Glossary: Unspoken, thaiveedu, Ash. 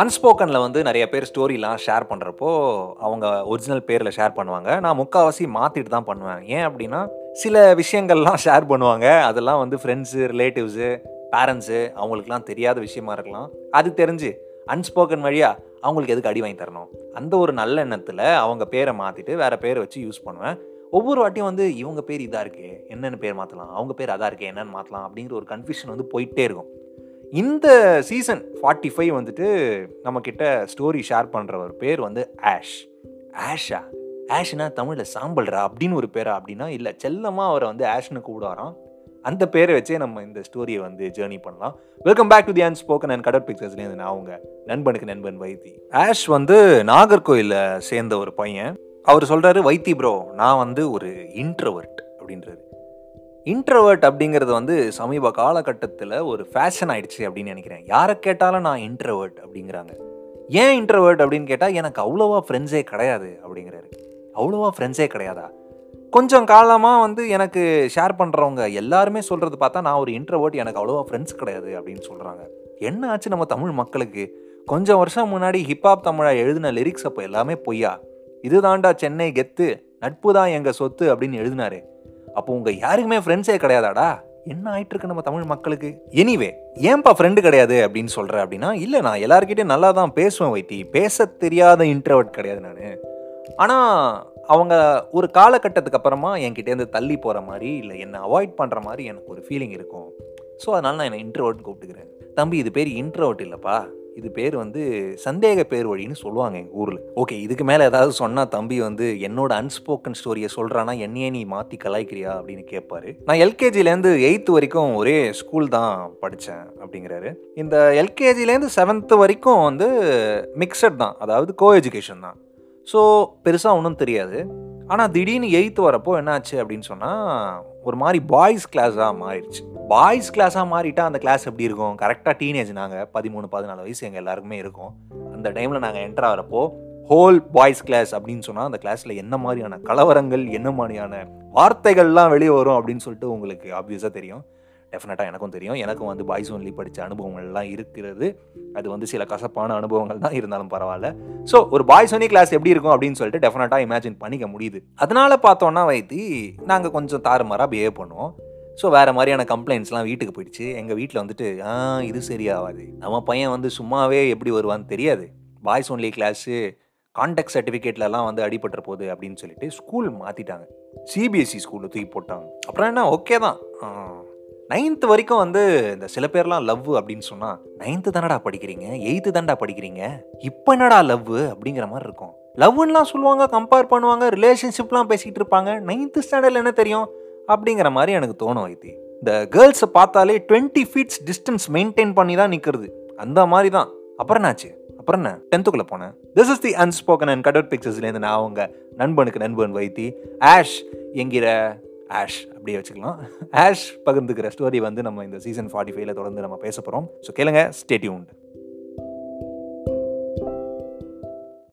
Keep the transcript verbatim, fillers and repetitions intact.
அன்ஸ்போக்கனில் வந்து நிறைய பேர் ஸ்டோரிலாம் ஷேர் பண்ணுறப்போ அவங்க ஒரிஜினல் பேரில் ஷேர் பண்ணுவாங்க. நான் முக்கால்வாசி மாற்றிட்டு தான் பண்ணுவேன். ஏன் அப்படின்னா சில விஷயங்கள்லாம் ஷேர் பண்ணுவாங்க, அதெல்லாம் வந்து ஃப்ரெண்ட்ஸு, ரிலேட்டிவ்ஸு, பேரண்ட்ஸு, அவங்களுக்குலாம் தெரியாத விஷயமா இருக்கலாம். அது தெரிஞ்சு அன்ஸ்போக்கன் வழியாக அவங்களுக்கு எதுக்கு அடி வாங்கி தரணும், அந்த ஒரு நல்ல எண்ணத்தில் அவங்க பேரை மாற்றிட்டு வேறு பேரை வச்சு யூஸ் பண்ணுவேன். ஒவ்வொரு வாட்டியும் வந்து இவங்க பேர் இதாக இருக்குது, என்னென்னு பேர் மாற்றலாம், அவங்க பேர் அதாக இருக்குது, என்னென்னு மாற்றலாம் அப்படிங்கிற ஒரு கன்ஃபியூஷன் வந்து போயிட்டே இருக்கும். இந்த சீசன் ஃபார்ட்டி ஃபைவ் வந்துட்டு நம்மக்கிட்ட ஸ்டோரி ஷேர் பண்ணுற ஒரு பேர் வந்து ஆஷ். ஆஷா, ஆஷ்னா தமிழில் சாம்பல்ரா அப்படின்னு ஒரு பேரா அப்படின்னா இல்லை, செல்லமாக அவரை வந்து ஆஷ்னு கூப்பிடுவாராம். அந்த பேரை வச்சே நம்ம இந்த ஸ்டோரியை வந்து ஜேர்னி பண்ணலாம். Welcome back to the unspoken and cutout பிக்சர்ஸ்லேருந்து நான் அவங்க நண்பனுக்கு நண்பன் வைத்தி. ஆஷ் வந்து நாகர்கோயிலில் சேர்ந்த ஒரு பையன். அவர் சொல்கிறாரு, வைத்தி ப்ரோ, நான் வந்து ஒரு இன்ட்ரோவர்ட் அப்படின்றது. இன்ட்ரோவர்ட் அப்படிங்கிறது வந்து சமீப காலகட்டத்தில் ஒரு ஃபேஷன் ஆகிடுச்சு அப்படின்னு நினைக்கிறேன். யாரை கேட்டாலும் நான் இன்ட்ரோவர்ட் அப்படிங்கிறாங்க. ஏன் இன்ட்ரோவர்ட் அப்படின்னு கேட்டால் எனக்கு அவ்வளோவா ஃப்ரெண்ட்ஸே கிடையாது அப்படிங்கிறாரு. அவ்வளோவா ஃப்ரெண்ட்ஸே கிடையாதா? கொஞ்சம் காலமாக வந்து எனக்கு ஷேர் பண்ணுறவங்க எல்லாருமே சொல்கிறது பார்த்தா நான் ஒரு இன்ட்ரோவர்ட், எனக்கு அவ்வளோவா ஃப்ரெண்ட்ஸ் கிடையாது அப்படின்னு சொல்கிறாங்க. என்ன ஆச்சு நம்ம தமிழ் மக்களுக்கு? கொஞ்சம் வருஷம் முன்னாடி ஹிப்ஹாப் தமிழா எழுதின லிரிக்ஸ் அப்போ எல்லாமே பொய்யா? இது தாண்டா சென்னை கெத்து, நட்பு தான் எங்கள் சொத்து அப்படின்னு எழுதினாரு. அப்போ உங்கள் யாருக்குமே ஃப்ரெண்ட்ஸே கிடையாதாடா? என்ன ஆகிட்டு இருக்கு நம்ம தமிழ் மக்களுக்கு? எனிவே, ஏன்பா ஃப்ரெண்டு கிடையாது அப்படின்னு சொல்கிற அப்படின்னா, இல்லை நான் எல்லாருக்கிட்டையும் நல்லா தான் பேசுவேன் வைத்தி, பேச தெரியாத இன்ட்ரோவர்ட் கிடையாது நான். ஆனால் அவங்க ஒரு காலகட்டத்துக்கு அப்புறமா என்கிட்டேருந்து தள்ளி போகிற மாதிரி இல்லை என்னை அவாய்ட் பண்ணுற மாதிரி எனக்கு ஒரு ஃபீலிங் இருக்கும். ஸோ அதனால் நான் என்னை இன்ட்ரோவர்ட் கூப்பிட்டுக்கிறேன். தம்பி, இது பேர் இன்ட்ரோவர்ட் இல்லைப்பா, இது பேர் வந்து சந்தேக பேர் வழின்னு சொல்லுவாங்க எங்கள் ஊரில். ஓகே, இதுக்கு மேலே ஏதாவது சொன்னால் தம்பி வந்து என்னோட அன்ஸ்போக்கன் ஸ்டோரியை சொல்கிறான்னா என்னையே நீ மாற்றி கலாய்க்கிறியா அப்படின்னு கேட்பாரு. நான் எல்கேஜிலேருந்து எயித்து வரைக்கும் ஒரே ஸ்கூல் தான் படித்தேன் அப்படிங்கிறாரு. இந்த எல்கேஜிலேருந்து செவன்த்து வரைக்கும் வந்து மிக்சட் தான், அதாவது கோ எஜுகேஷன் தான். ஸோ பெருசாக ஒன்றும் தெரியாது. ஆனால் திடீர்னு எயித்து வரப்போ என்ன ஆச்சு அப்படின்னு சொன்னால் ஒரு மாதிரி பாய்ஸ் கிளாஸாக மாறிடுச்சு. பாய்ஸ் கிளாஸாக மாறிட்டால் அந்த கிளாஸ் எப்படி இருக்கும்? கரெக்டாக டீனேஜ், நாங்கள் பதிமூணு பதினாலு வயசு எங்கள் எல்லாருக்குமே இருக்கும். அந்த டைமில் நாங்கள் என்ட்ரு ஆகிறப்போ ஹோல் பாய்ஸ் கிளாஸ் அப்படின்னு சொன்னால் அந்த கிளாஸில் என்ன மாதிரியான கலவரங்கள், என்ன மாதிரியான வார்த்தைகள்லாம் வெளியே வரும் அப்படின்னு சொல்லிட்டு உங்களுக்கு ஆப்வியஸாக தெரியும். டெஃபினட்டாக எனக்கும் தெரியும். எனக்கும் வந்து பாய்ஸ் ஒன்லி படித்த அனுபவங்கள்லாம் இருக்கிறது. அது வந்து சில கசப்பான அனுபவங்கள் தான், இருந்தாலும் பரவாயில்ல. ஸோ ஒரு பாய்ஸ் ஒன்லி கிளாஸ் எப்படி இருக்கும் அப்படின்னு சொல்லிட்டு டெஃபினட்டாக இமேஜின் பண்ணிக்க முடியுது. அதனால் பார்த்தோன்னா வைத்தி நாங்கள் கொஞ்சம் தாறுமாறாக பிஹேவ் பண்ணுவோம். ஸோ வேறு மாதிரியான கம்ப்ளைண்ட்ஸ்லாம் வீட்டுக்கு போயிடுச்சு. எங்கள் வீட்டில் வந்துட்டு ஆ இது சரியாகாது, நம்ம பையன் வந்து சும்மாவே எப்படி வருவான்னு தெரியாது, பாய்ஸ் ஒன்லி கிளாஸு, கான்டாக்ட் சர்டிஃபிகேட்லலாம் வந்து அடிபட்டுற போகுது அப்படின்னு சொல்லிட்டு ஸ்கூல் மாற்றிட்டாங்க. சிபிஎஸ்சி ஸ்கூலில் தூக்கி போட்டாங்க. அப்புறம் என்ன, ஓகே தான். நைன்த்து வரைக்கும் வந்து இந்த சில பேர்லாம் லவ் அப்படின்னு சொன்னால் நைன்த்து தானடா படிக்கிறீங்க, எயித்து தாண்டா படிக்கிறீங்க, இப்போ என்னடா லவ் அப்படிங்கிற மாதிரி இருக்கும். லவ்லாம் சொல்லுவாங்க, கம்பேர் பண்ணுவாங்க, ரிலேஷன்ஷிப்லாம் பேசிக்கிட்டு இருப்பாங்க. நைன்த்து ஸ்டாண்டர்டில் என்ன தெரியும் அப்படிங்கிற மாதிரி எனக்கு தோணும் வைத்தி. இந்த கேர்ள்ஸை பார்த்தாலே டுவெண்ட்டி ஃபீட்ஸ் டிஸ்டன்ஸ் மெயின்டைன் பண்ணி தான் நிற்கிறது, அந்த மாதிரி தான். அப்புறம் என்னாச்சு? அப்புறம் என்ன, டென்த்துக்குள்ளே போனேன். This is the unspoken and cutout பிக்சர்ஸ்லேருந்து நான் அவங்க நண்பனுக்கு நண்பன் வைத்தி. ஆஷ் என்கிற ஆஷ் அப்படியே வச்சுக்கலாம். ஆஷ் பகிர்ந்துக்கிற ஸ்டோரி வந்து நம்ம இந்த சீசன் ஃபார்ட்டி ஃபைவ்ல தொடர்ந்து நம்ம பேச போகிறோம். ஸோ கேளுங்க, ஸ்டே டியூன்ட்.